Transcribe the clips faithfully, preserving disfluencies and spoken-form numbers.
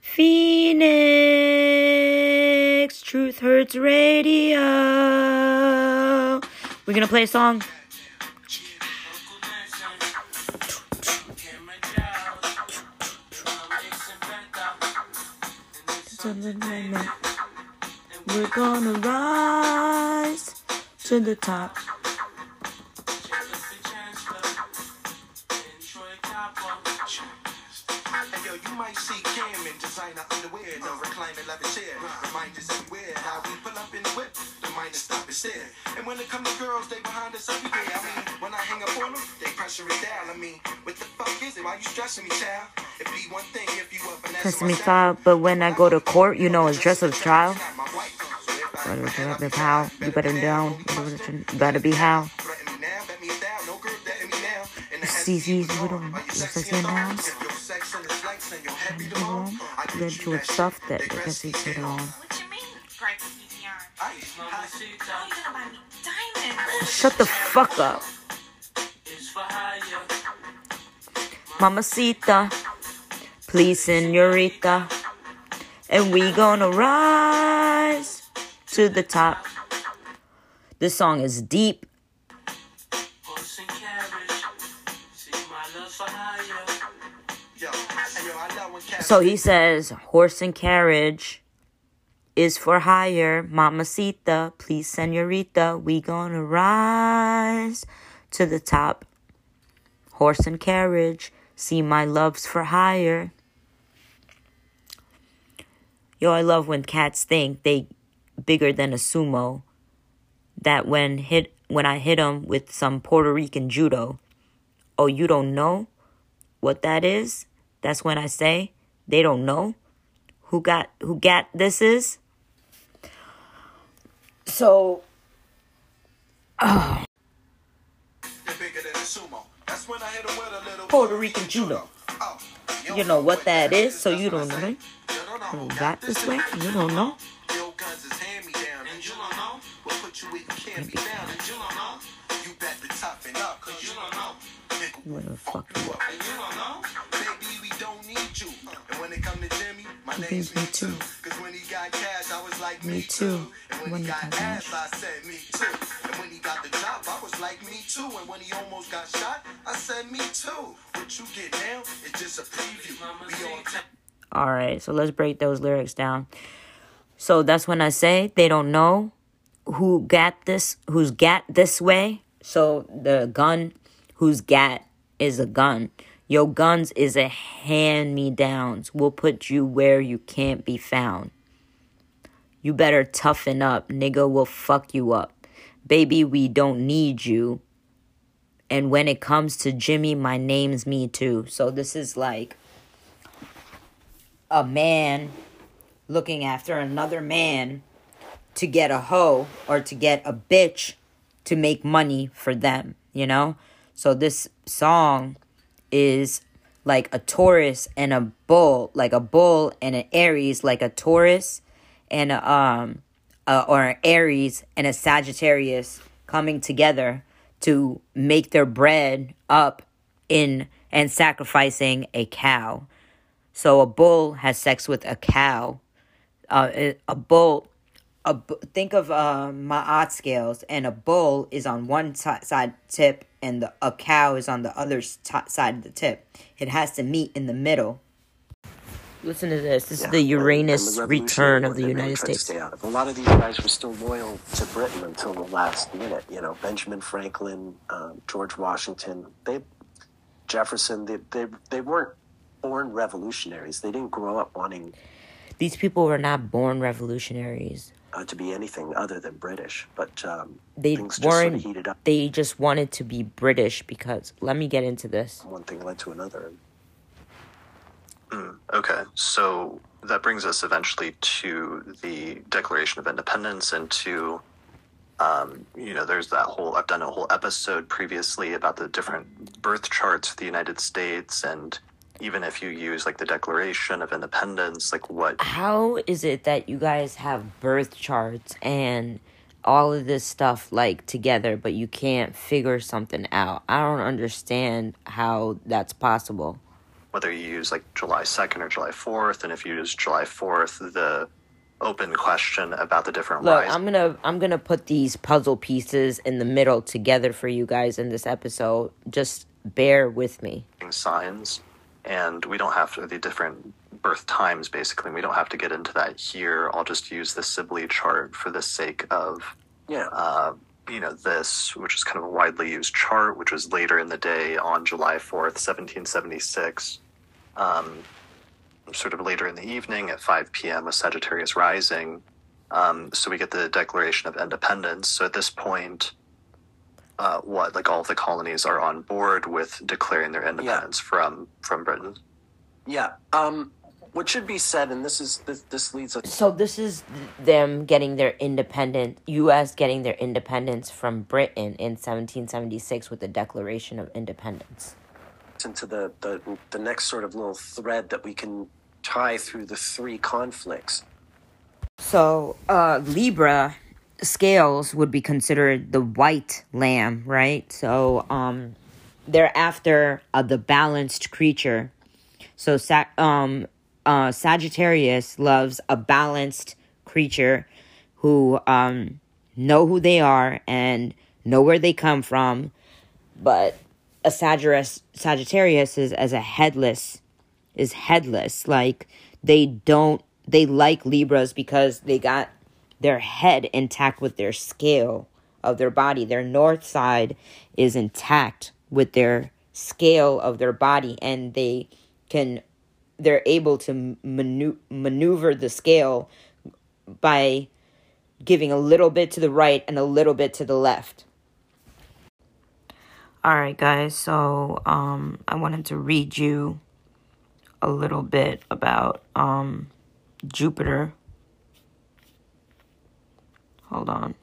Phoenix, Truth Hurts Radio. We're gonna play a song. We're gonna rise to the top. And when it comes to girls, they behind us every day. I mean, when I hang up on them, they pressure it down. I mean, what the fuck is it? Why you stressing me, child? It be one thing if you up and that's me, child. But when I go to court, you know it's dress of trial. How you better down, you better be how. See, see, we don't sex in house. Get you with stuff that you can see it on. Shut the fuck up. Mamacita, please senorita. And we gonna rise to the top. This song is deep. So he says, horse and carriage is for hire, mamacita, please senorita, we gonna rise to the top. Horse and carriage, see my love's for hire. Yo, I love when cats think they bigger than a sumo. That when hit when I hit them with some Puerto Rican judo. Oh, you don't know what that is? That's when I say they don't know who got who got this is. So, oh. Puerto Rican judo. You know what that is, so you don't know who got this way. You don't know. What the fuck you up? Baby, we don't need you. And when it come to Jimmy, my name's me too. Because when he got cash, I was like me too. And when he got ass, I said me too. And when he got the job, I was like me too. And when he almost got shot, I said me too. What you get now is just a preview. All right, so let's break those lyrics down. So that's when I say they don't know who got this, who's got this way. So the gun, who's got is a gun. Yo, guns is a hand-me-downs. We'll put you where you can't be found. You better toughen up. Nigga will fuck you up. Baby, we don't need you. And when it comes to Jimmy, my name's me too. So this is like a man looking after another man to get a hoe or to get a bitch to make money for them, you know? So this song is like a Taurus and a bull, like a bull and an Aries, like a Taurus and a, um, a, or an Aries and a Sagittarius coming together to make their bread up in and sacrificing a cow. So a bull has sex with a cow. Uh, a bull. A, think of uh, my odd scales, and a bull is on one t- side tip, and the, a cow is on the other t- side of the tip. It has to meet in the middle. Listen to this. This yeah, is the Uranus return of the United States. Stay out of. A lot of these guys were still loyal to Britain until the last minute. You know, Benjamin Franklin, um, George Washington, they, Jefferson. They, they they weren't born revolutionaries. They didn't grow up wanting. These people were not born revolutionaries. Uh, to be anything other than British, but um, they things just sort of heated up. They just wanted to be British because, let me get into this. One thing led to another. Mm, okay, so that brings us eventually to the Declaration of Independence and to, um, you know, there's that whole, I've done a whole episode previously about the different birth charts of the United States and even if you use, like, the Declaration of Independence, like, what... How is it that you guys have birth charts and all of this stuff, like, together, but you can't figure something out? I don't understand how that's possible. whether you use like July second or July fourth. And if you use July fourth, the open question about the different Look, rise- I'm gonna I'm gonna put these puzzle pieces in the middle together for you guys in this episode. Just bear with me. Signs, and we don't have to, the different birth times basically. We don't have to get into that here. I'll just use the Sibley chart for the sake of yeah. Uh, you know, this, which is kind of a widely used chart, which was later in the day on July fourth, seventeen seventy-six. Um, sort of later in the evening at five p.m. with Sagittarius rising. Um, so we get the Declaration of Independence. So at this point, uh, what, like all of the colonies are on board with declaring their independence yeah. from, from Britain. Yeah. Um, what should be said, and this is, this, this leads us. So this is them getting their independence, U S getting their independence from Britain in seventeen seventy-six with the Declaration of Independence. Into the, the, the next sort of little thread that we can tie through the three conflicts. So, uh, Libra scales would be considered the white lamb, right? So, um, they're after uh, the balanced creature. So, sa- um, uh, Sagittarius loves a balanced creature who, um, know who they are and know where they come from, but a Sagittarius, Sagittarius is as a headless, is headless. Like, they don't, they like Libras because they got their head intact with their scale of their body. Their north side is intact with their scale of their body, and they can, they're able to manu- maneuver the scale by giving a little bit to the right and a little bit to the left. All right, guys, so um, I wanted to read you a little bit about um, Jupiter. Hold on.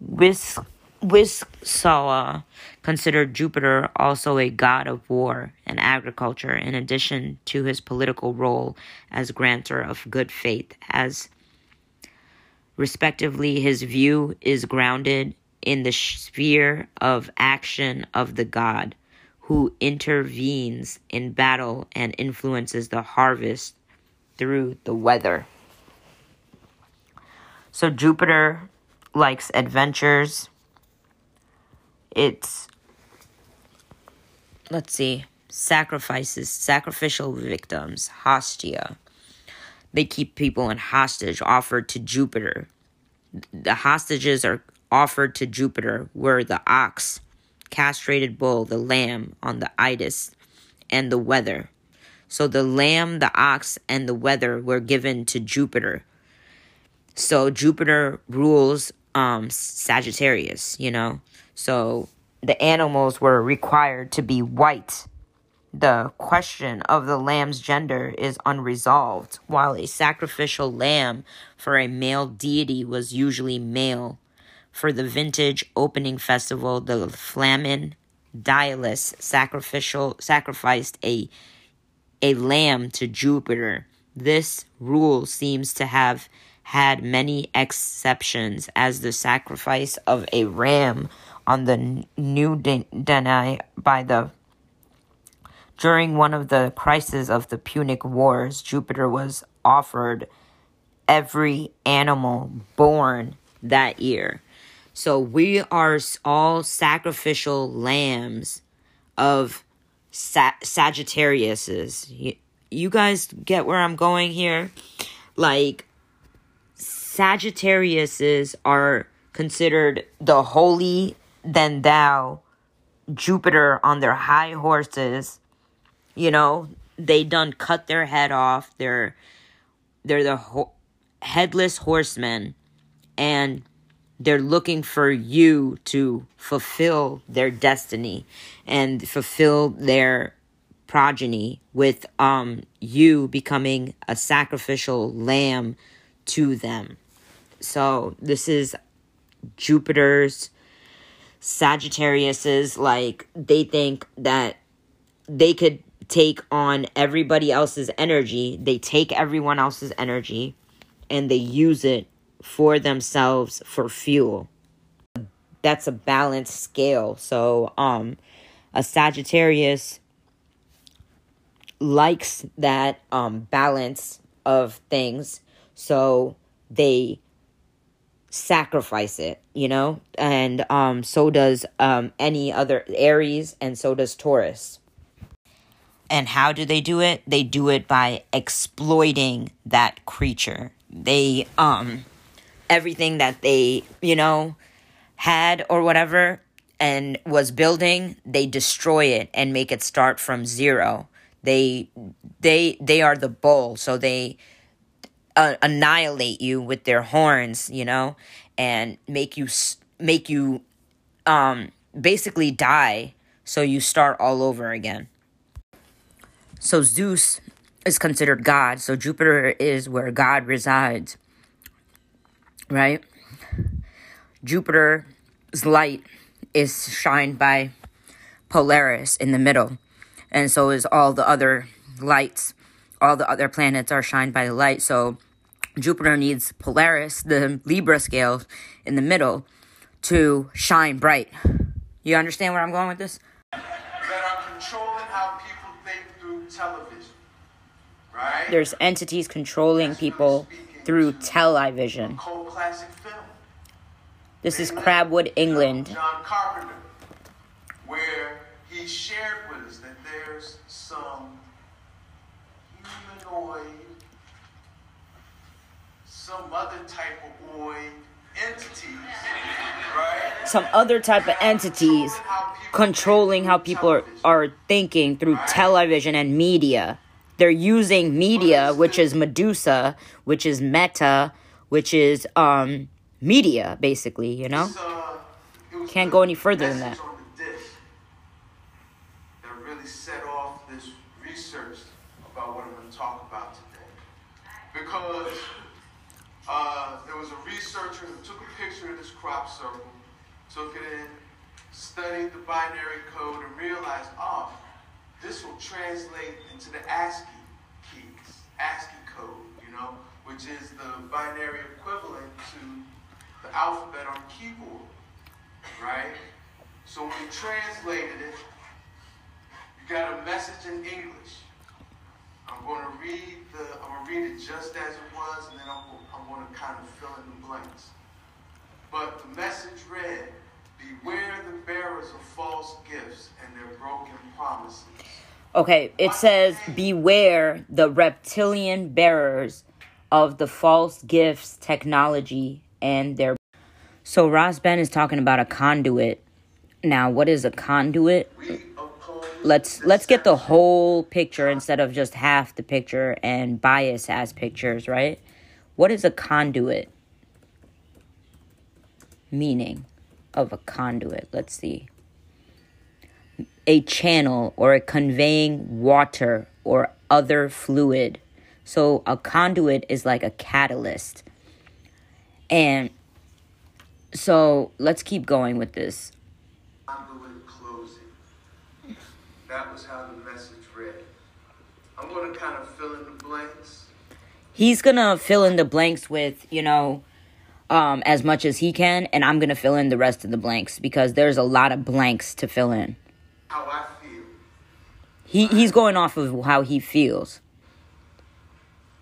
Wis- Wissala considered Jupiter also a god of war and agriculture, in addition to his political role as grantor of good faith, as respectively his view is grounded in the sphere of action of the god, who intervenes in battle and influences the harvest through the weather. So Jupiter likes adventures. It's, let's see, sacrifices, sacrificial victims, hostia. They keep people in hostage offered to Jupiter. The hostages are offered to Jupiter were the ox, castrated bull, the lamb on the Itis, and the weather. So the lamb, the ox, and the weather were given to Jupiter. So Jupiter rules um, Sagittarius, you know. So the animals were required to be white. The question of the lamb's gender is unresolved, while a sacrificial lamb for a male deity was usually male. For the vintage opening festival, the Flamen Dialis sacrificial sacrificed a a lamb to Jupiter. This rule seems to have had many exceptions, as the sacrifice of a ram on the New Danae by the during one of the crises of the Punic Wars, Jupiter was offered every animal born that year. So we are all sacrificial lambs of Sa- Sagittariuses. You, you guys get where I'm going here? Like, Sagittariuses are considered the holy than thou. Jupiter on their high horses, you know, they done cut their head off. They're, they're the ho- headless horsemen, and they're looking for you to fulfill their destiny and fulfill their progeny with um you becoming a sacrificial lamb to them. So this is Jupiter's Sagittarius's, like, they think that they could take on everybody else's energy. They take everyone else's energy and they use it for themselves for fuel. That's a balanced scale. So um a Sagittarius likes that um, balance of things, so they sacrifice it, you know? And um, so does um, any other Aries, and so does Taurus. And how do they do it? They do it by exploiting that creature. They, um, everything that they, you know, had or whatever and was building, they destroy it and make it start from zero. They, they, they are the bull, so they uh, annihilate you with their horns, you know, and make you, make you, um, basically die, so you start all over again. So Zeus is considered God. So Jupiter is where God resides, right? Jupiter's light is shined by Polaris in the middle. And so is all the other lights. All the other planets are shined by the light. So Jupiter needs Polaris, the Libra scale, in the middle to shine bright. You understand where I'm going with this? Television, right? There's entities controlling people through television. This is Crabwood, England. John Carpenter, where he shared with us that there's some humanoid, some other type of oid entities, right? Some other type of entities controlling how people are, are thinking through television and media. They're using media, which is Medusa, which is Meta, which is um media, basically, you know? Can't go any further than that. That really set off this research about what I'm going to talk about today. Because Uh, there was a researcher who took a picture of this crop circle, took it in, studied the binary code, and realized, oh, this will translate into the ASCII keys, ASCII code, you know, which is the binary equivalent to the alphabet on keyboard, right? So when you translated it, you got a message in English. I'm going to read the, I'm going to read it just as it was, and then I'm going, I'm going to kind of fill in the blanks. But the message read, beware the bearers of false gifts and their broken promises. Okay, it says, beware the reptilian bearers of the false gifts, technology, and their... So Ras Ben is talking about a conduit. Now, what is a conduit? We Let's let's get the whole picture instead of just half the picture and bias as pictures, right? What is a conduit? Meaning of a conduit. Let's see. A channel or a conveying water or other fluid. So a conduit is like a catalyst. And so let's keep going with this. That was how the message read. I'm going to kind of fill in the blanks. He's going to fill in the blanks with, you know, um, as much as he can. And I'm going to fill in the rest of the blanks because there's a lot of blanks to fill in. How I feel. He, he's going off of how he feels.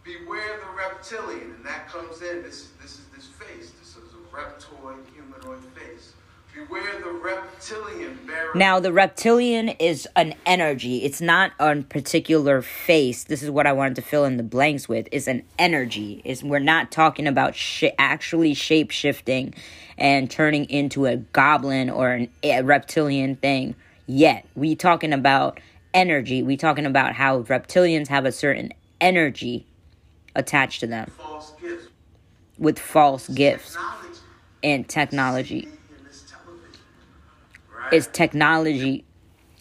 Beware the reptilian. And that comes in. This, this is this face. This is a reptoid, humanoid face. Beware the reptilian bearer. Now, the reptilian is an energy. It's not a particular face. This is what I wanted to fill in the blanks with. It's an energy. It's, we're not talking about sh- actually shape-shifting and turning into a goblin or an, a reptilian thing yet. We're talking about energy. We're talking about how reptilians have a certain energy attached to them. False gifts. With false gifts. Technology. And technology. Is technology.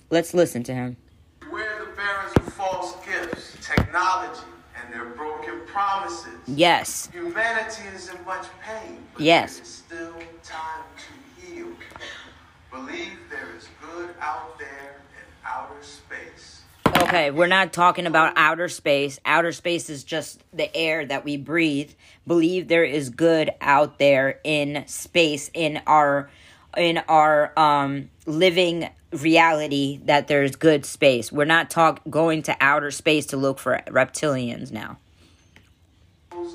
Let's listen to him. Beware the bearers of false gifts, technology, and their broken promises. Yes. Humanity is in much pain. But yes. It's still time to heal. Believe there is good out there in outer space. Okay, we're not talking about outer space. Outer space is just the air that we breathe. Believe there is good out there in space, in our in our um living reality that there's good space. We're not talk going to outer space to look for reptilians now.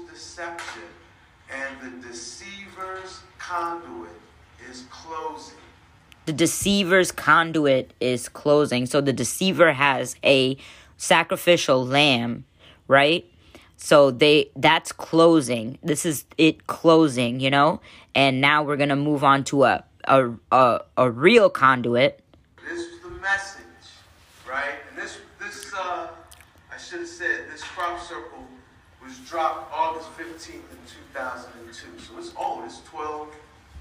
Deception and the deceiver's conduit is closing. The deceiver's conduit is closing. So the deceiver has a sacrificial lamb, right? So they that's closing. This is it closing, you know? And now we're going to move on to a, a, a, a real conduit. This is the message, right? And this, this uh, I should have said, this crop circle was dropped August fifteenth in two thousand two. So it's old. It's twelve,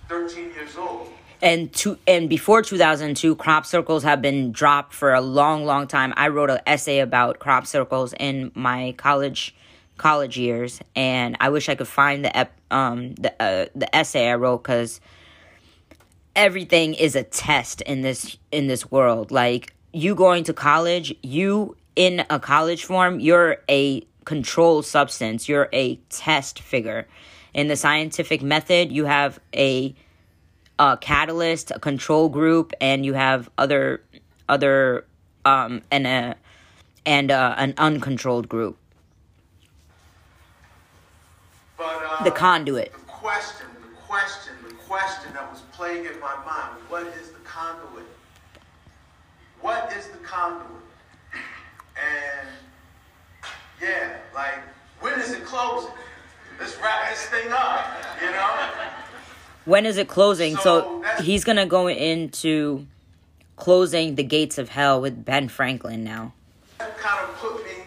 thirteen years old. And to, and before two thousand two, crop circles have been dropped for a long, long time. I wrote an essay about crop circles in my college college years, and I wish I could find the ep, um the uh, the essay I wrote, because everything is a test in this in this world. Like you going to college, you in a college form, you're a controlled substance. You're a test figure. In the scientific method, you have a a catalyst, a control group, and you have other, other, um, and a, and a, an uncontrolled group. But, uh, the conduit. The question, the question, the question that was playing in my mind: what is the conduit? What is the conduit? And yeah, like when is it closing? Let's wrap this thing up, you know. When is it closing? So, so he's going to go into closing the gates of hell with Ben Franklin now. That kind of put me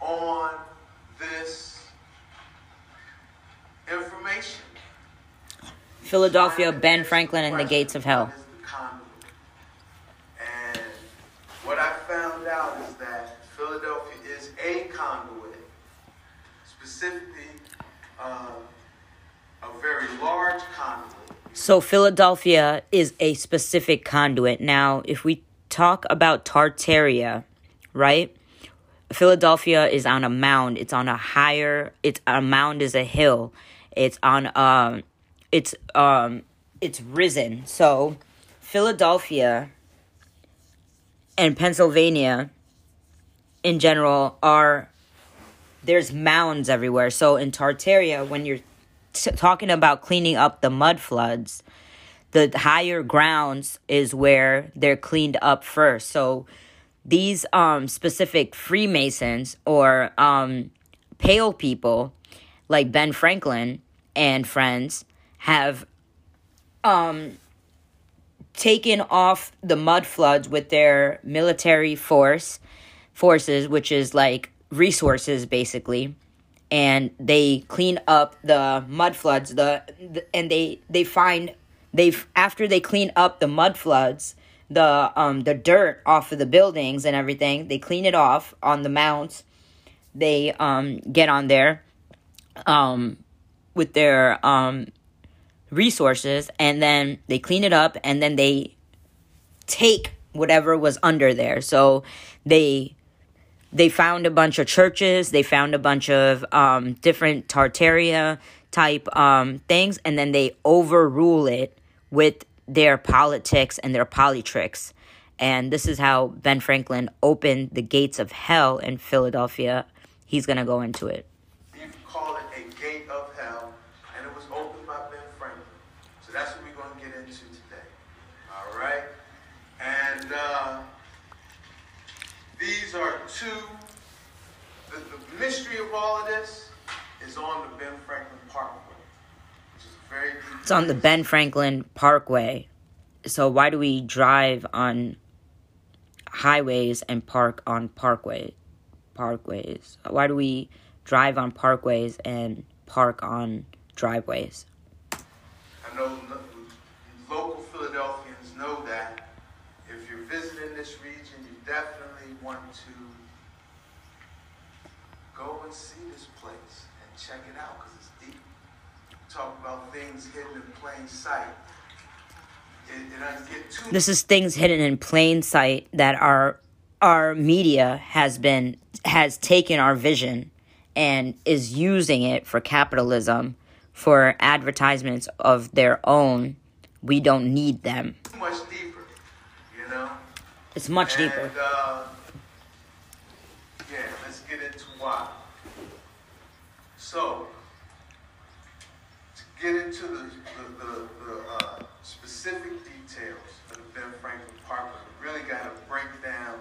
on this information. Philadelphia, Ben Franklin, and the gates of hell. And what I found out is that Philadelphia is a conduit, specifically uh, a very large conduit. So Philadelphia is a specific conduit. Now, if we talk about Tartaria, right? Philadelphia is on a mound. It's on a higher. It's a mound is a hill. It's on um. It's um. It's risen. So Philadelphia and Pennsylvania, in general, are there's mounds everywhere. So in Tartaria, when you're T- talking about cleaning up the mud floods, the higher grounds is where they're cleaned up first. So these um specific Freemasons or um pale people like Ben Franklin and friends have um taken off the mud floods with their military force forces, which is like resources basically. And they clean up the mud floods. The, the and they they find they after they clean up the mud floods, the um the dirt off of the buildings and everything. They clean it off on the mounds. They um get on there, um, with their um resources, and then they clean it up, and then they take whatever was under there. So they. They found a bunch of churches. They found a bunch of um, different Tartaria-type um, things. And then they overrule it with their politics and their politricks. And this is how Ben Franklin opened the gates of hell in Philadelphia. He's going to go into it. You can call it a gate of hell, and it was opened by Ben Franklin. So that's what we're going to get into today. All right? And... Uh... These are two, the, the mystery of all of this is on the Ben Franklin Parkway, which is a very... It's on the Ben Franklin Parkway. So why do we drive on highways and park on parkway, parkways? Why do we drive on parkways and park on driveways? I know local Philadelphians know that. If you're visiting this region, you definitely want to go and see this place and check it out, because it's deep. Talk about things hidden in plain sight. It, it doesn't get too- this is things hidden in plain sight that our our media has been has taken our vision and is using it for capitalism, for advertisements of their own. We don't need them. Too much deeper. It's much and, deeper. Uh, yeah, let's get into why. So, to get into the, the, the, the uh, specific details of the Ben Franklin Parkway, we really got to break down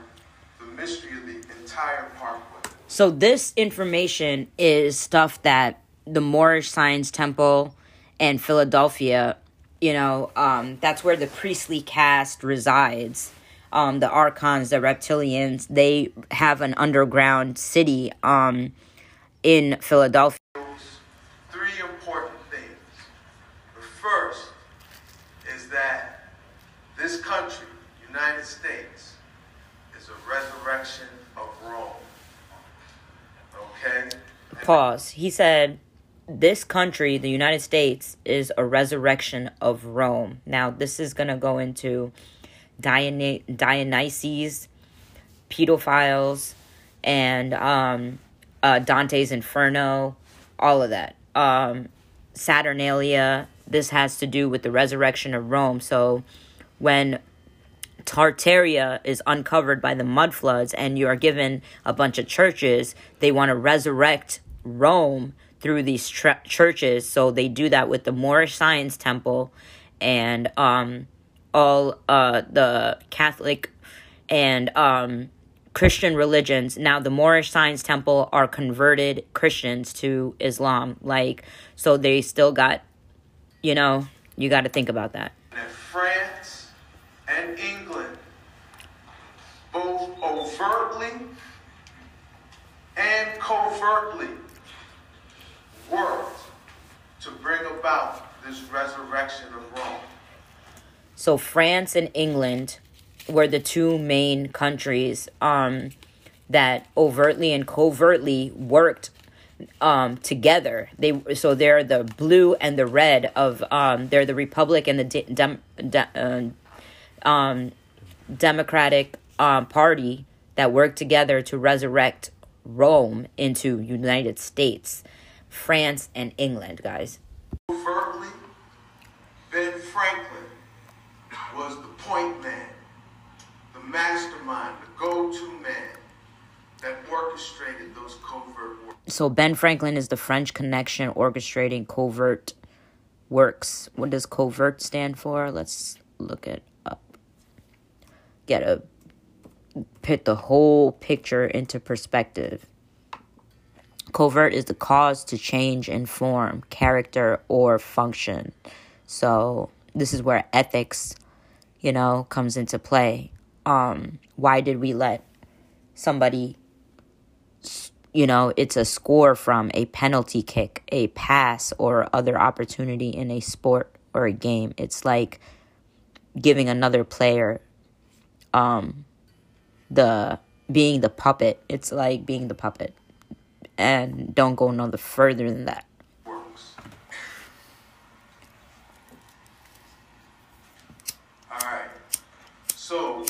the mystery of the entire parkway. So this information is stuff that the Moorish Science Temple and Philadelphia, you know, um, that's where the priestly caste resides. Um, the Archons, the reptilians, they have an underground city um, in Philadelphia. Three important things. The first is that this country, United States, is a resurrection of Rome. Okay? And Pause. He said, this country, the United States, is a resurrection of Rome. Now, this is going to go into Diony- Dionysus, pedophiles, and um, uh, Dante's Inferno, all of that. Um, Saturnalia, this has to do with the resurrection of Rome. So when Tartaria is uncovered by the mud floods and you are given a bunch of churches, they want to resurrect Rome through these tra- churches, so they do that with the Moorish Science Temple and um, all uh, the Catholic and um, Christian religions. Now, the Moorish Science Temple are converted Christians to Islam, like, so they still got, you know, you got to think about that. And France and England, both overtly and covertly, world to bring about this resurrection of Rome. So France and England were the two main countries um, that overtly and covertly worked um, together. They so they're the blue and the red of um, they're the Republic and the de- dem- de- uh, um, Democratic uh, Party that worked together to resurrect Rome into United States. France and England, guys. Overtly, Ben Franklin was the point man, the mastermind, the go-to man that orchestrated those covert works. So Ben Franklin is the French connection orchestrating covert works. What does covert stand for? Let's look it up. Get a put the whole picture into perspective. Covert is the cause to change in form, character, or function. So this is where ethics, you know, comes into play. Um, why did we let somebody, you know, it's a score from a penalty kick, a pass, or other opportunity in a sport or a game. It's like giving another player um, the being the puppet. It's like being the puppet. And don't go no further than that. Works. All right. So,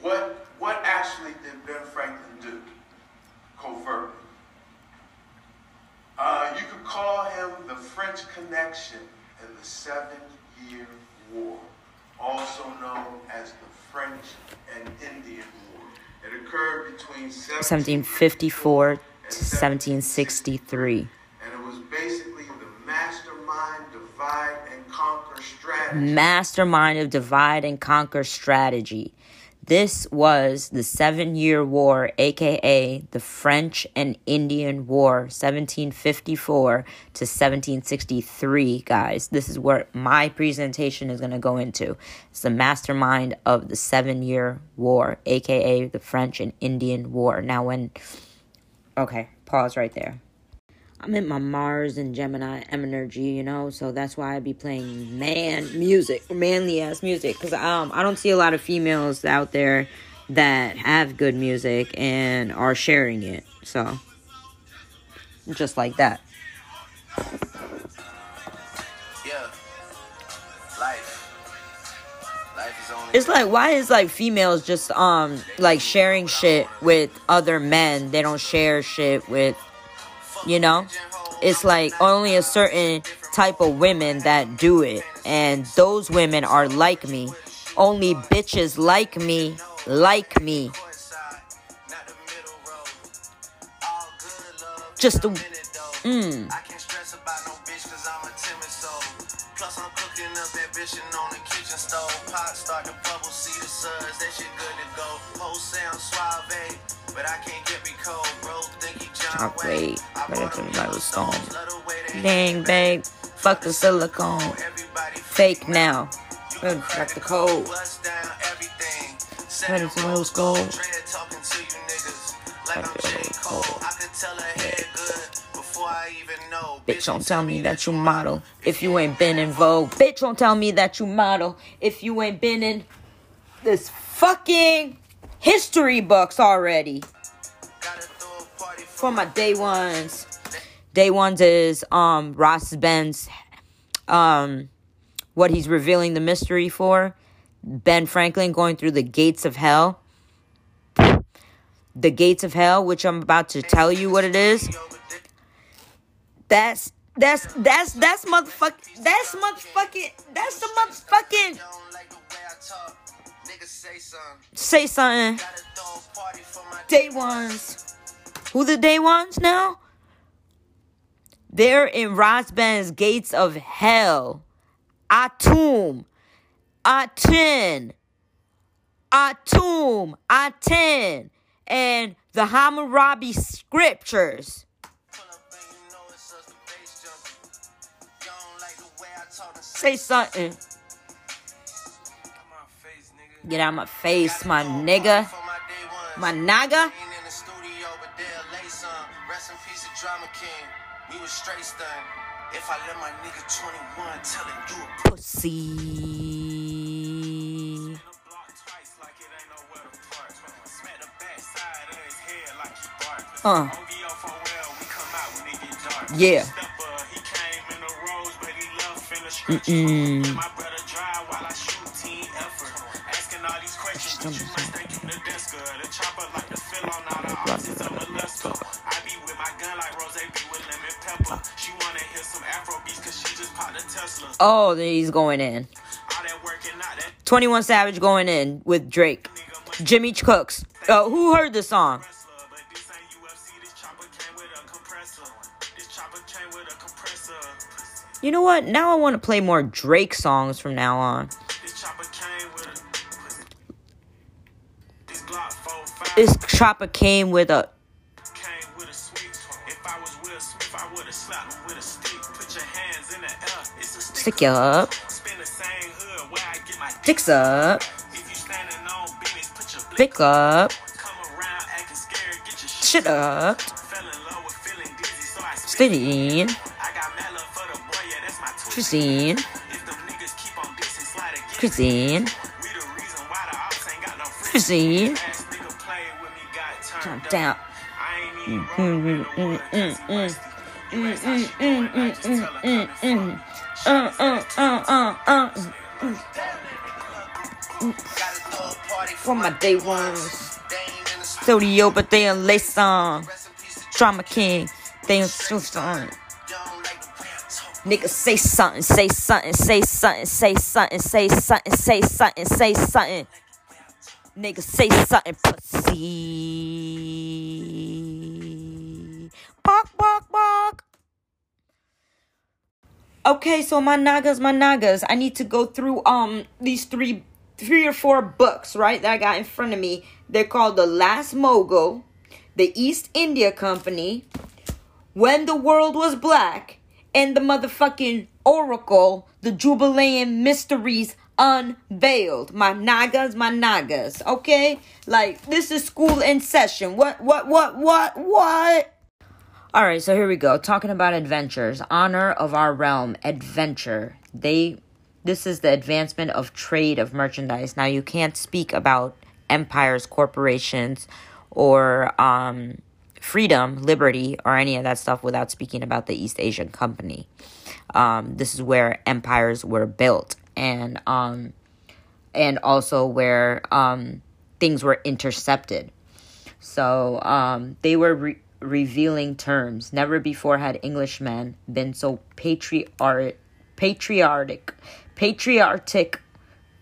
what what actually did Ben Franklin do covertly? Uh, you could call him the French Connection in the Seven Year War, also known as the French and Indian War. It occurred between seventeen fifty-four. seventeen fifty-four- seventeen sixty-three. And it was basically the mastermind divide and conquer strategy. Mastermind of divide and conquer strategy. This was the Seven Year War, aka the French and Indian War, seventeen fifty-four to seventeen sixty-three, guys. This is where my presentation is going to go into. It's the mastermind of the Seven Year War, aka the French and Indian War. Now, when Okay, pause right there. I'm in my Mars and Gemini energy, you know, so that's why I be playing man music, manly-ass music, because um, I don't see a lot of females out there that have good music and are sharing it, so just like that. Yeah, life. Life is only... It's like, why is, like, females just, um, like, sharing shit with other men? They don't share shit with, you know? It's like only a certain type of women that do it. And those women are like me. Only bitches like me, like me. Just a... Mmm. Chocolate. Dang, babe. Fuck the silicone. Fake now. Got the cold. Ready to lose gold. Bitch, don't tell me that you model if you ain't been in Vogue. Bitch, don't tell me that you model if you ain't been in this fucking history books already. For my day ones. Day ones is um Ras Ben's um what he's revealing the mystery for. Ben Franklin going through the gates of hell. The gates of hell, which I'm about to tell you what it is. That's that's that's that's motherfucking that's motherfucking that's the motherfucking say something. Day ones. Who the day ones now? They're in Ras Ben's gates of hell. Atum. Aten. Atum. Aten. And the Hammurabi scriptures. Say something. Get out of my face, my nigga. My naga. If I let my nigga twenty-one telling you a pussy. Uh. Yeah. Mm-mm. I be with my gun like Rose be with lemon pepper. She wanna hear some Afro beats cause she just popped a Tesla. Oh, he's going in. twenty-one Savage going in with Drake. Jimmy Cooks. Uh, who heard the song? You know what? Now I want to play more Drake songs from now on. This chopper came with a... Stick you up. Sticks up. Pick up. Shit up. Steady. Christine. Christine. Christine. Jump down. Mm, mm, mm, mm, mm, mm, mm, mm, mm, mm, mm, mm. Uh, uh, uh, uh, uh. For my day ones. Studio, but they on lace on. Drama king. They on shoes on. Nigga, say something, say something, say something, say something, say something, say something, say something. Nigga, say something, pussy. Bark, bark, bark. Okay, so my nagas, my nagas. I need to go through um these three, three or four books, right, that I got in front of me. They're called The Last Mogul, The East India Company, When the World Was Black, and the motherfucking Oracle, the Jubilean Mysteries Unveiled. My nagas, my nagas. Okay, like this is school in session. What, what, what, what, what? All right, so here we go. Talking about adventures. Honor of our realm. Adventure. They, this is the advancement of trade of merchandise. Now, you can't speak about empires, corporations, or um, freedom, liberty, or any of that stuff without speaking about the East Asian Company. Um, this is where empires were built, and um, and also where um, things were intercepted. So um, they were... Re- Revealing terms. Never before had Englishmen been so patriotic, patriotic, patriotic,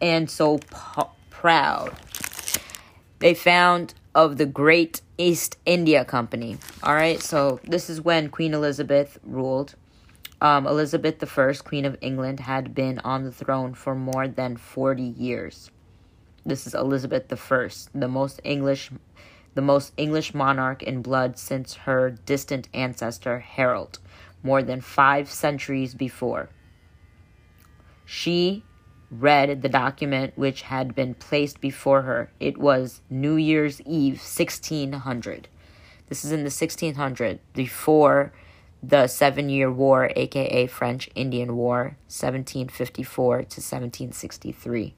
and so po- proud they found of the Great East India Company. All right, so this is when Queen Elizabeth ruled. Um, Elizabeth the First, Queen of England, had been on the throne for more than forty years. This is Elizabeth the First, the most English, the most English monarch in blood since her distant ancestor Harold, more than five centuries before. She read the document which had been placed before her. It was New Year's Eve, sixteen hundred. This is in the sixteen hundred, before the Seven Year War, aka French Indian War, seventeen fifty-four to seventeen sixty-three.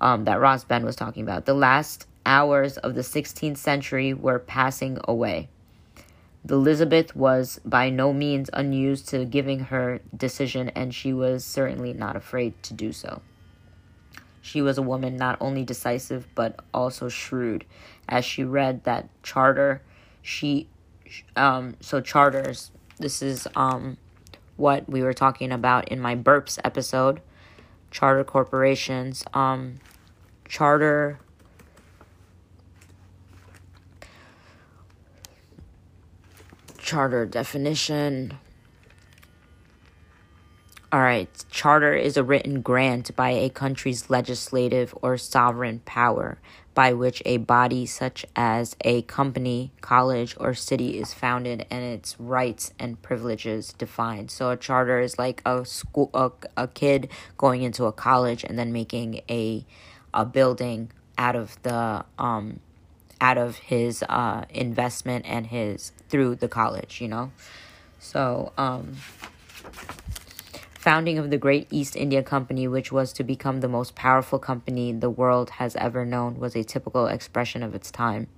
Um, that Ras Ben was talking about. The last hours of the sixteenth century were passing away. Elizabeth was by no means unused to giving her decision, and she was certainly not afraid to do so. She was a woman not only decisive, but also shrewd. As she read that charter, she, um, so charters, this is um, what we were talking about in my burps episode, charter corporations, um, charter Charter definition. All right. Charter is a written grant by a country's legislative or sovereign power by which a body such as a company, college, or city is founded and its rights and privileges defined. So a charter is like a school, a, a kid going into a college and then making a a building out of the um out of his uh investment and his through the college, you know. So, um, founding of the Great East India Company, which was to become the most powerful company the world has ever known, was a typical expression of its time.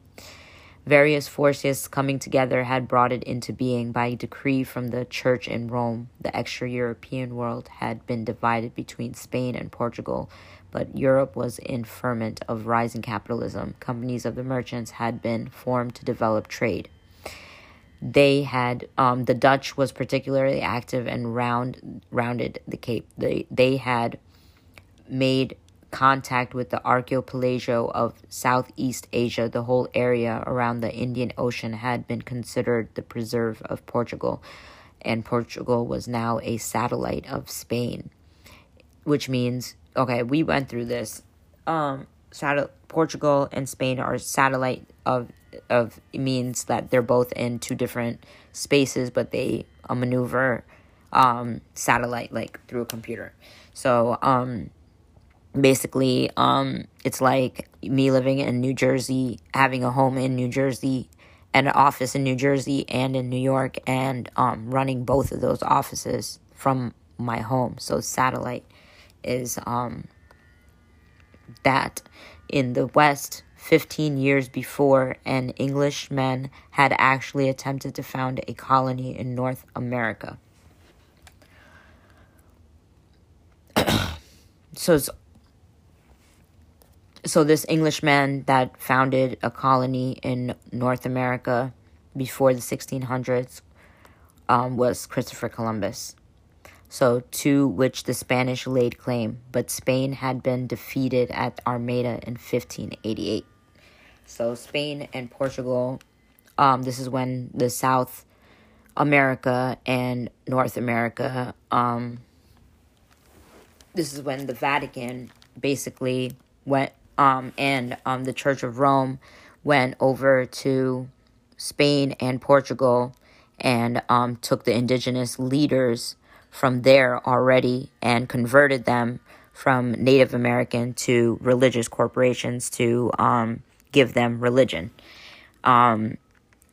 Various forces coming together had brought it into being. By decree from the Church in Rome, the extra-European world had been divided between Spain and Portugal, but Europe was in ferment of rising capitalism. Companies of the merchants had been formed to develop trade. They had, um, the Dutch was particularly active and round, rounded the Cape. They, they had made contact with the archipelago of Southeast Asia. The whole area around the Indian Ocean had been considered the preserve of Portugal, and Portugal was now a satellite of Spain, which means, okay, we went through this. Um, sat- Portugal and Spain are satellite of Of it means that they're both in two different spaces, but they uh, maneuver um, satellite like through a computer. So um, basically, um, it's like me living in New Jersey, having a home in New Jersey, and an office in New Jersey and in New York, and um, running both of those offices from my home. So satellite is um, that. In the West, fifteen years before, an Englishman had actually attempted to found a colony in North America. so, so this Englishman that founded a colony in North America before the sixteen hundreds um, was Christopher Columbus. So to which the Spanish laid claim, but Spain had been defeated at Armada in fifteen eighty-eight. So Spain and Portugal, um, this is when the South America and North America, um, this is when the Vatican basically went, um, and um, the Church of Rome went over to Spain and Portugal and um, took the indigenous leaders from there already and converted them from Native American to religious corporations to um, give them religion. Um,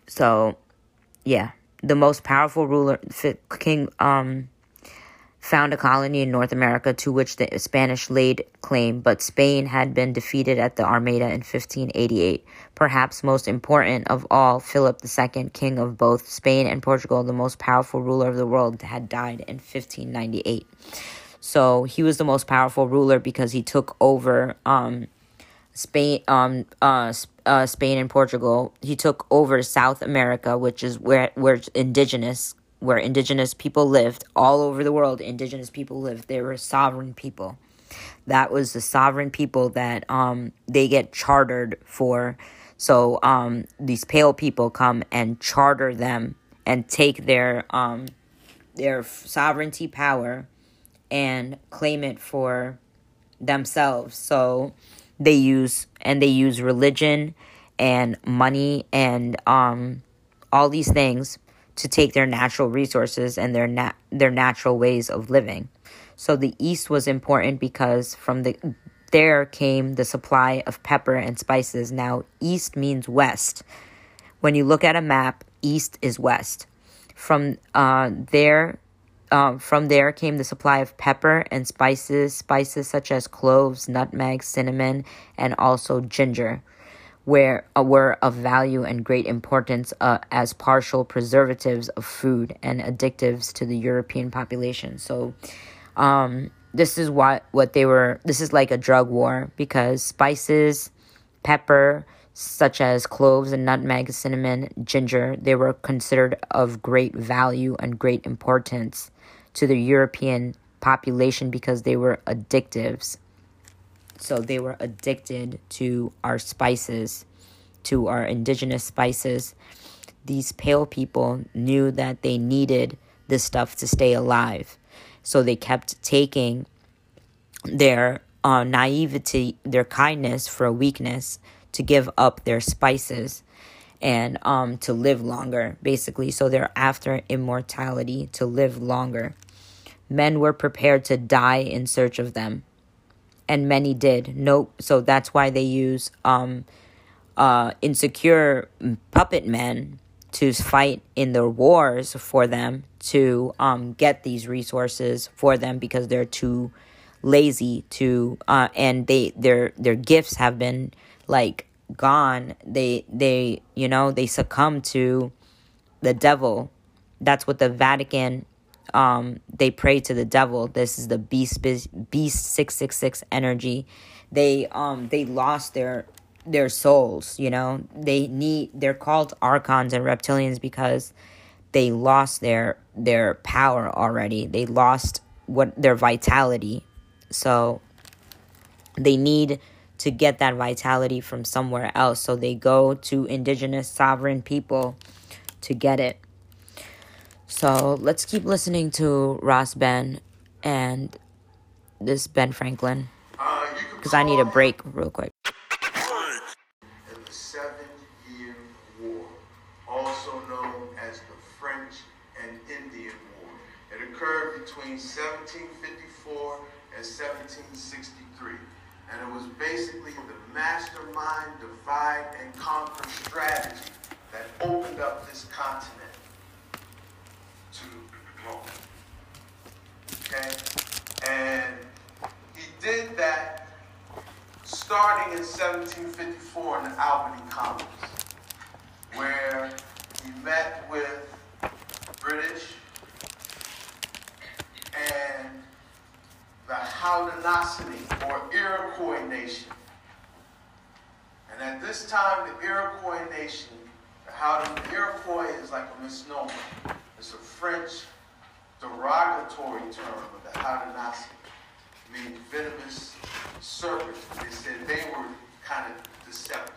so, yeah, the most powerful ruler, king, um, found a colony in North America to which the Spanish laid claim, but Spain had been defeated at the Armada in fifteen eighty-eight. Perhaps most important of all, Philip the Second, king of both Spain and Portugal, the most powerful ruler of the world, had died in fifteen ninety-eight. So he was the most powerful ruler because he took over um, Spain, um, uh, uh, Spain and Portugal. He took over South America, which is where where indigenous where indigenous people lived all over the world. Indigenous people lived. They were sovereign people. That was the sovereign people that um they get chartered for. So um these pale people come and charter them and take their um their sovereignty power and claim it for themselves. So they use and they use religion and money and um all these things to take their natural resources and their nat- their natural ways of living. So the East was important because from the there came the supply of pepper and spices. Now, East means West. When you look at a map, East is West. From uh there, um, from there came the supply of pepper and spices, spices such as cloves, nutmeg, cinnamon, and also ginger, where uh, were of value and great importance uh, as partial preservatives of food and additives to the European population. So um, this is what, what they were, this is like a drug war, because spices, pepper, such as cloves and nutmeg, cinnamon, ginger, they were considered of great value and great importance to the European population because they were addictives. So they were addicted to our spices, to our indigenous spices. These pale people knew that they needed this stuff to stay alive. So they kept taking their uh, naivety, their kindness for a weakness to give up their spices and um, to live longer, basically. So they're after immortality, to live longer. Men were prepared to die in search of them. And many did. No, so that's why they use um, uh, insecure puppet men to fight in their wars for them to um, get these resources for them, because they're too lazy to. Uh, and they their their gifts have been like gone. They they you know they succumb to the devil. That's what the Vatican. Um, they pray to the devil. This is the beast, beast six six six energy. They um they lost their their souls. You know they need. They're called archons and reptilians because they lost their their power already. They lost what their vitality. So they need to get that vitality from somewhere else. So they go to indigenous sovereign people to get it. So let's keep listening to Ras Ben and this Ben Franklin, because I need a break real quick. In the Seven Year War, also known as the French and Indian War, it occurred between seventeen fifty-four and seventeen sixty-three, and it was basically the mastermind divide and conquer strategy that opened up this continent. To Rome. Okay? And he did that starting in seventeen fifty-four in the Albany Congress, where he met with British and the Haudenosaunee or Iroquois Nation. And at this time, the Iroquois Nation, the Haudenosaunee, Iroquois is like a misnomer. It's a French derogatory term of the Haudenosaunee, meaning venomous serpent. They said they were kind of deceptive,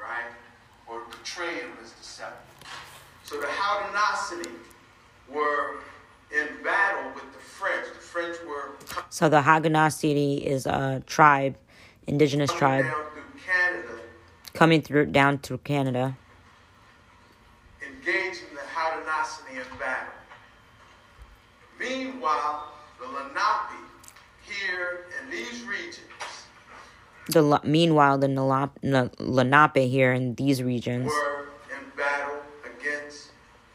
right? Or portray them as deceptive. So the Haudenosaunee were in battle with the French. The French were... So the Haudenosaunee is a tribe, indigenous tribe. Coming down through Canada. Coming through, down through Canada. Engaging the Haudenosaunee in battle. Meanwhile, the Lenape here in these regions. The meanwhile, the Lenape here in these regions were in battle against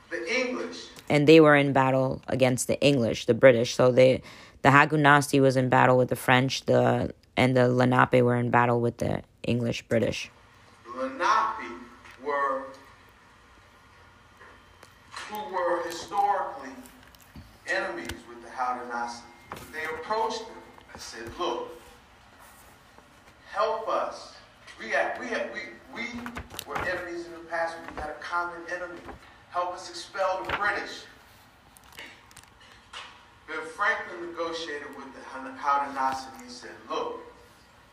the English. And they were in battle against the English, the British. So they, the Haudenosaunee was in battle with the French, the and the Lenape were in battle with the English, British. The Lenape were. Who were historically enemies with the Haudenosaunee. They approached them and said, look, help us. We had, we had, we we were enemies in the past. We had a common enemy. Help us expel the British. Ben Franklin negotiated with the Haudenosaunee and said, look,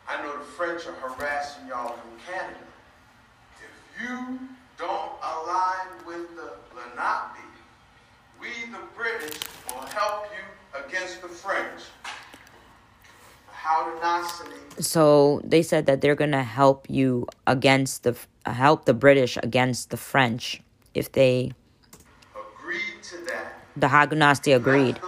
I know the French are harassing y'all from Canada. If you don't align with the Lenape, we the British will help you against the French. Haudenosaunee. So they said that they're going to help you against the, help the British against the French if they agreed to that. The Haudenosaunee agreed.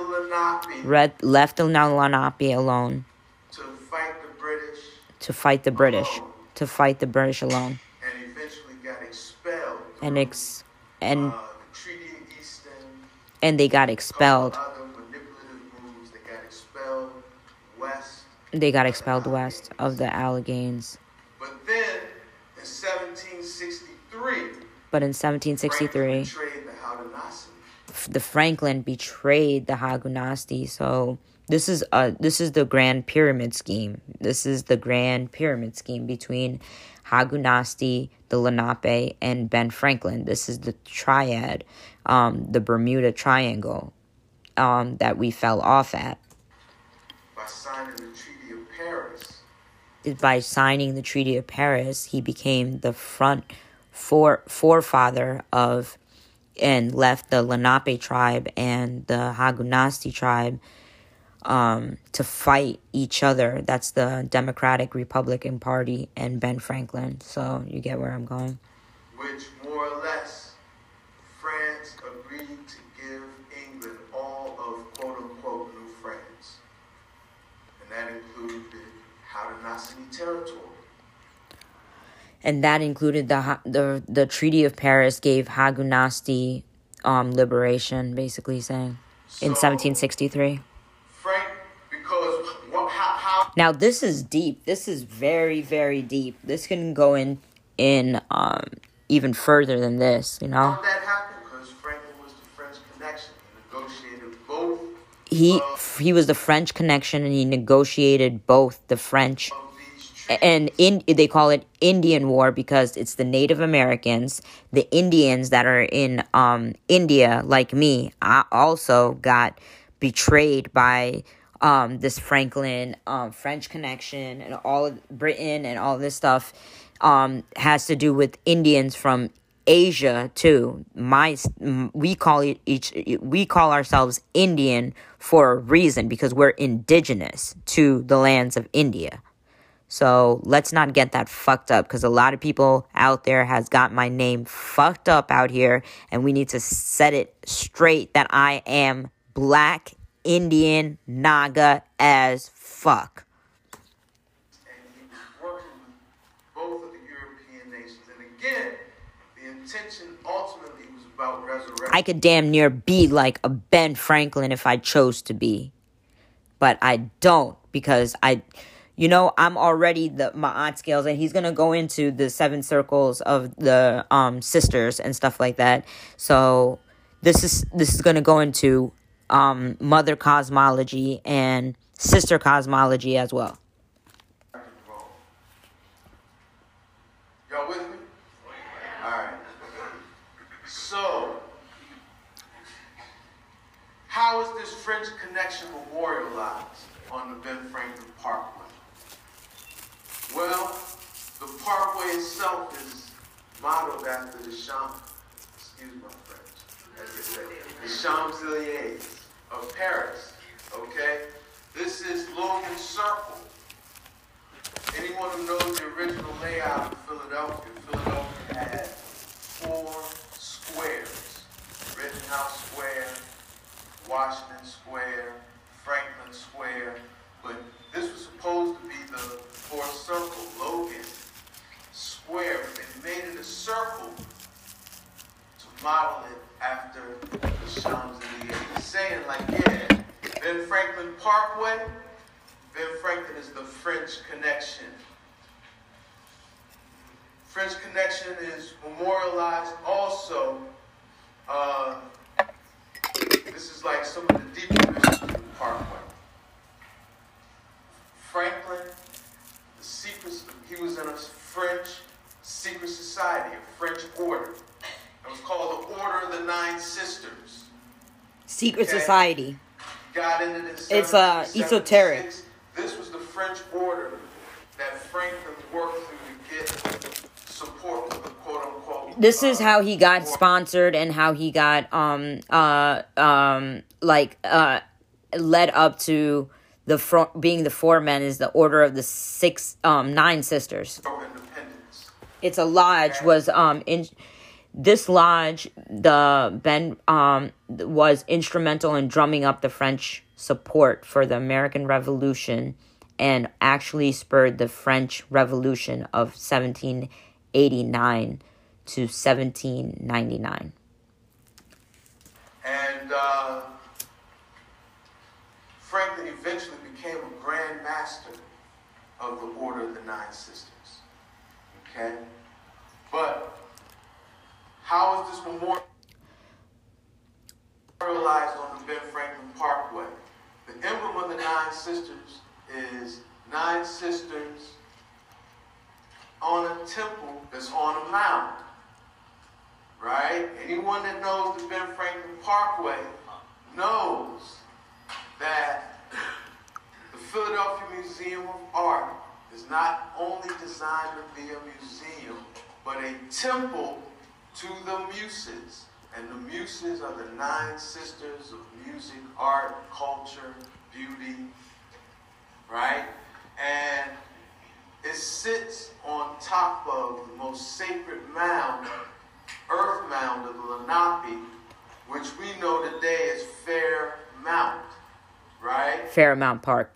Red left the Lenape alone to fight the British. To fight the British. Alone. To fight the British alone. And eventually got expelled. And ex and uh, the Treaty of East India. And they got expelled. Other manipulative moves. They got expelled west. They got expelled the west of the Alleghenies. But then in seventeen sixty-three. But in seventeen sixty-three. The Franklin betrayed the Haudenosaunee. So this is uh this is the Grand Pyramid Scheme. This is the Grand Pyramid Scheme between Haudenosaunee, the Lenape, and Ben Franklin. This is the triad, um, the Bermuda Triangle, um, that we fell off at. By signing the Treaty of Paris. By signing the Treaty of Paris, he became the front for forefather of. And left the Lenape tribe and the Haudenosaunee tribe um, to fight each other. That's the Democratic Republican Party and Ben Franklin. So you get where I'm going. Which more or less, France agreed to give England all of quote-unquote New France. And that included the Haudenosaunee territory. And that included the the the Treaty of Paris gave Haudenosaunee um, liberation, basically saying, so in seventeen sixty-three. Frank, because what, how, how? Now this is deep. This is very, very deep. This can go in in um, even further than this, you know. How that happened? Because Franklin was the French connection. He negotiated both. He of, he was the French connection, and he negotiated both the French. And in, they call it Indian War because it's the Native Americans, the Indians that are in um, India, like me. I also got betrayed by um, this Franklin um, French connection, and all of Britain and all this stuff um, has to do with Indians from Asia too. My we call each we call ourselves Indian for a reason because we're indigenous to the lands of India. So let's not get that fucked up because a lot of people out there has got my name fucked up out here, and we need to set it straight that I am black, Indian, Naga as fuck. And he was working with both of the European nations. And again, the intention ultimately was about resurrection. I could damn near be like a Ben Franklin if I chose to be. But I don't because I... You know, I'm already the my odd scales, and he's going to go into the seven circles of the um, sisters and stuff like that. So this is this is going to go into um, mother cosmology and sister cosmology as well. Y'all with me? All right. So how is this French connection memorialized on the Ben Franklin Parkway? Well, the parkway itself is modeled after the Champs, excuse my French, as they say, the Champs-Élysées of Paris, okay? This is Logan Circle. Anyone who knows the original layout of Philadelphia, Philadelphia had four squares, Rittenhouse Square, Washington Square, Franklin Square, but this was supposed to be the fourth circle, Logan Square, and made it a circle to model it after the Champs-Élysées. Saying like, yeah, Ben Franklin Parkway, Ben Franklin is the French Connection. French Connection is memorialized also. Uh, this is like some of the deeper mysteries of the Parkway. Franklin, the secrets, he was in a French secret society, a French order. It was called the Order of the Nine Sisters. Secret okay? Society. got into this. It's uh, esoteric. This was the French order that Franklin worked through to get support for the quote unquote. This is how he got sponsored and how he got um uh um like uh led up to the fr- being the foreman is the Order of the six um Nine Sisters. It's a lodge was um in this lodge the Ben um was instrumental in drumming up the French support for the American Revolution and actually spurred the French Revolution of seventeen eighty-nine to seventeen ninety-nine. And uh, Franklin eventually became a Grand Master of the Order of the Nine Sisters. Okay? But how is this memorialized on the Ben Franklin Parkway? The emblem of the Nine Sisters is nine sisters on a temple that's on a mound. Right? Anyone that knows the Ben Franklin Parkway knows that the Philadelphia Museum of Art is not only designed to be a museum, but a temple to the Muses. And the Muses are the nine sisters of music, art, culture, beauty, right? And it sits on top of the most sacred mound, earth mound of the Lenape, which we know today as Fairmount, right? Fairmount Park.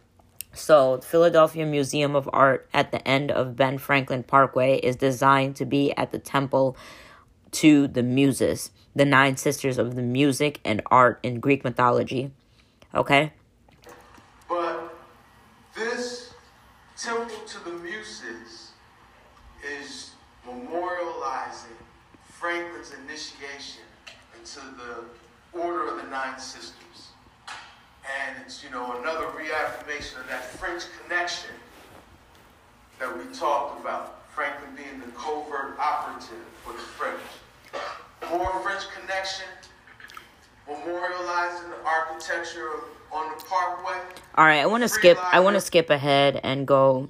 So, the Philadelphia Museum of Art at the end of Ben Franklin Parkway is designed to be at the temple to the Muses, the nine sisters of the music and art in Greek mythology. Okay? But this temple to the Muses is memorializing Franklin's initiation into the Order of the Nine Sisters. And it's, you know, another reaffirmation of that French connection that we talked about. Franklin being the covert operative for the French. More French connection, memorializing the architecture on the parkway. All right, I want to skip. I want to skip ahead and go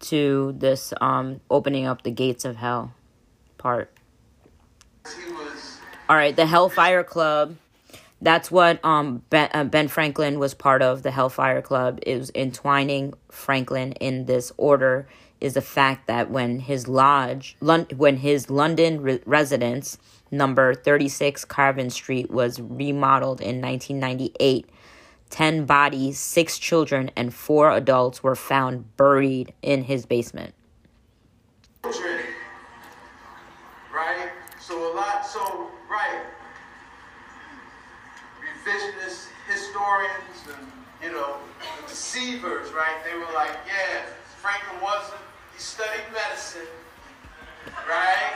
to this um, opening up the gates of hell part. He was, All right, the Hellfire Club. That's what um, Ben, uh, Ben Franklin was part of, the Hellfire Club. It was entwining Franklin in this order is the fact that when his lodge, Lon- when his London re- residence, number thirty-six Carbon Street, was remodeled in nineteen ninety-eight, ten bodies, six children, and four adults were found buried in his basement. Right? So a lot, so, right. Revisionist historians and, you know, the deceivers, right? They were like, yeah, Franklin wasn't, he studied medicine, right?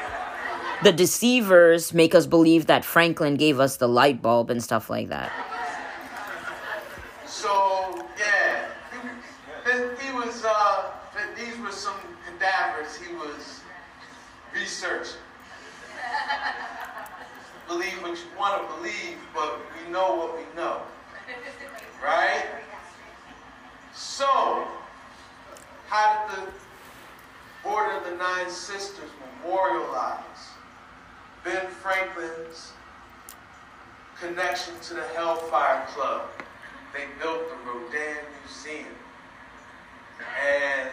The deceivers make us believe that Franklin gave us the light bulb and stuff like that. So, yeah, he, he was, uh, these were some cadavers he was researching. Believe what you want to believe, but we know what we know, right? So, how did the Order of the Nine Sisters memorialize Ben Franklin's connection to the Hellfire Club? They built the Rodin Museum, and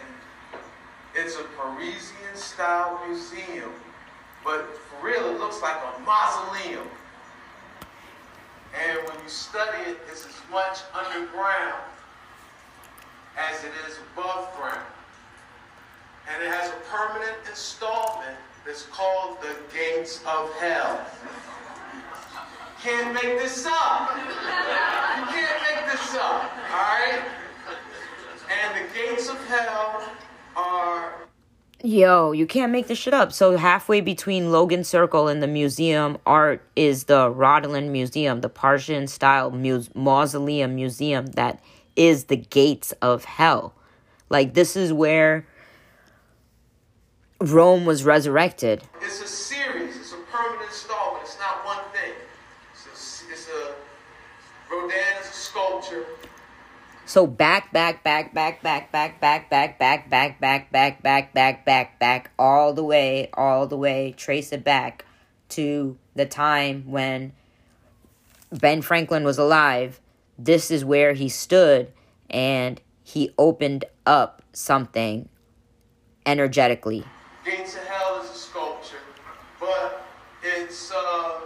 it's a Parisian-style museum. But for real, it looks like a mausoleum. And when you study it, it's as much underground as it is above ground. And it has a permanent installment that's called the Gates of Hell. You can't make this up. You can't make this up, all right? And the Gates of Hell are... Yo, you can't make this shit up. So halfway between Logan Circle and the museum art is the Rodin Museum, the Persian-style mu- mausoleum museum that is the Gates of Hell. Like, this is where Rome was resurrected. It's a series. It's a permanent installment. It's not one thing. It's a, it's a Rodin is a sculptor. culture. So back, back, back, back, back, back, back, back, back, back, back, back, back, back, back, back, all the way, all the way, trace it back to the time when Ben Franklin was alive. This is where he stood, and he opened up something energetically. Gates of Hell is a sculpture, but it's uh,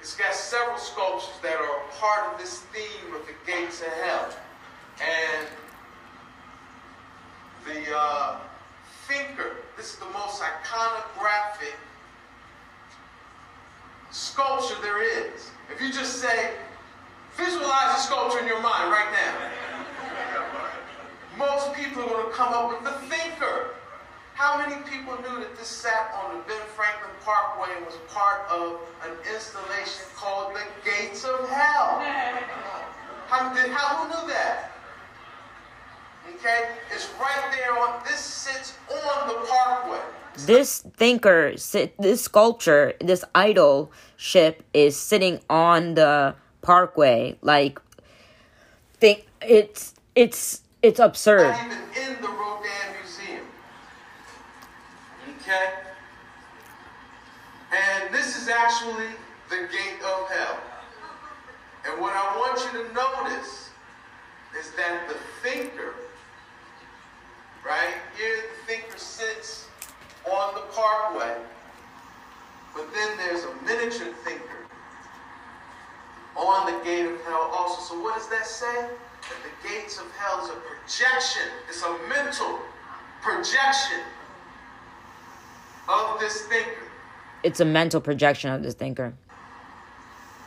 it's got several sculptures that are part of this theme of the Gates of Hell. And the uh, thinker, this is the most iconographic sculpture there is. If you just say, visualize the sculpture in your mind right now, most people are going to come up with the thinker. How many people knew that this sat on the Ben Franklin Parkway and was part of an installation called the Gates of Hell? How did how who knew that? Okay, it's right there on. This sits on the parkway. This thinker, this sculpture, this idol ship is sitting on the parkway. Like, think it's it's it's absurd. Not even in the Rodin Museum. Okay? And this is actually the Gate of Hell. And what I want you to notice is that the thinker, right here, the thinker sits on the parkway, but then there's a miniature thinker on the Gate of Hell also. So what does that say? That the Gates of Hell is a projection. It's a mental projection of this thinker. It's a mental projection of this thinker.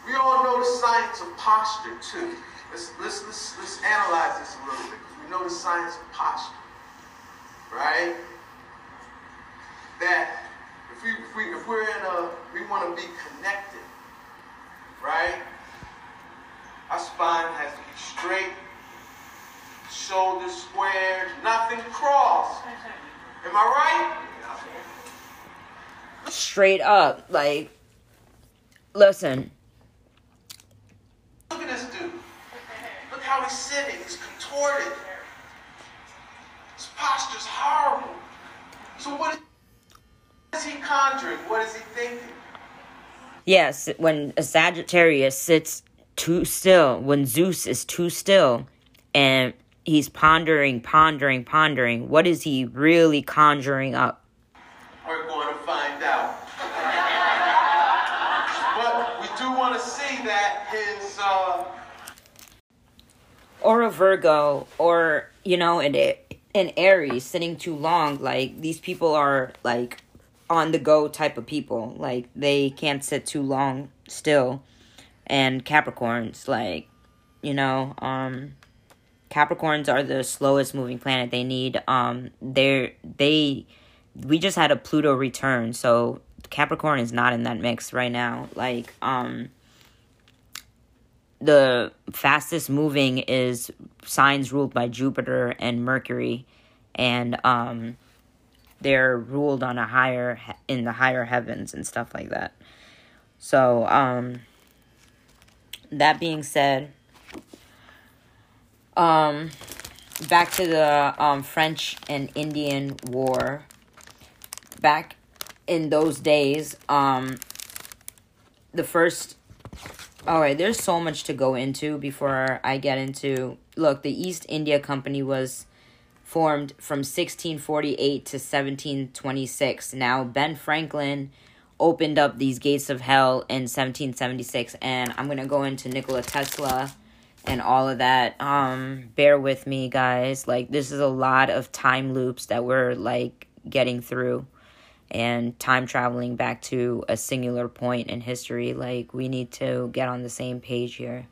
We all know the science of posture too. Let's, let's, let's, let's analyze this a little bit. We know the science of posture, right? That if, we, if, we, if we're in a, we want to be connected, right? Our spine has to be straight, shoulders squared, nothing crossed. Am I right? Straight up, like, listen. Look at this dude. Look how he's sitting, he's contorted. His posture's horrible. So what is... What is he conjuring? What is he thinking? Yes, when a Sagittarius sits too still, when Zeus is too still, and he's pondering, pondering, pondering, what is he really conjuring up? We're going to find out. But we do want to see that his... Uh... Or a Virgo, or, you know, an, an Aries sitting too long. Like, these people are, like... on-the-go type of people. Like, they can't sit too long still. And Capricorns, like, you know, um, Capricorns are the slowest moving planet. They need, um, they're, they, we just had a Pluto return, so Capricorn is not in that mix right now. Like, um, the fastest moving is signs ruled by Jupiter and Mercury, and, um, they're ruled on a higher, in the higher heavens and stuff like that. So, um, that being said, um, back to the um, French and Indian War. Back in those days, um, the first, all right, there's so much to go into before I get into, look, the East India Company was formed from sixteen forty-eight to seventeen twenty-six. Now, Ben Franklin opened up these Gates of Hell in seventeen seventy-six, and I'm going to go into Nikola Tesla and all of that. Um, bear with me, guys. Like, this is a lot of time loops that we're, like, getting through and time traveling back to a singular point in history. Like, we need to get on the same page here.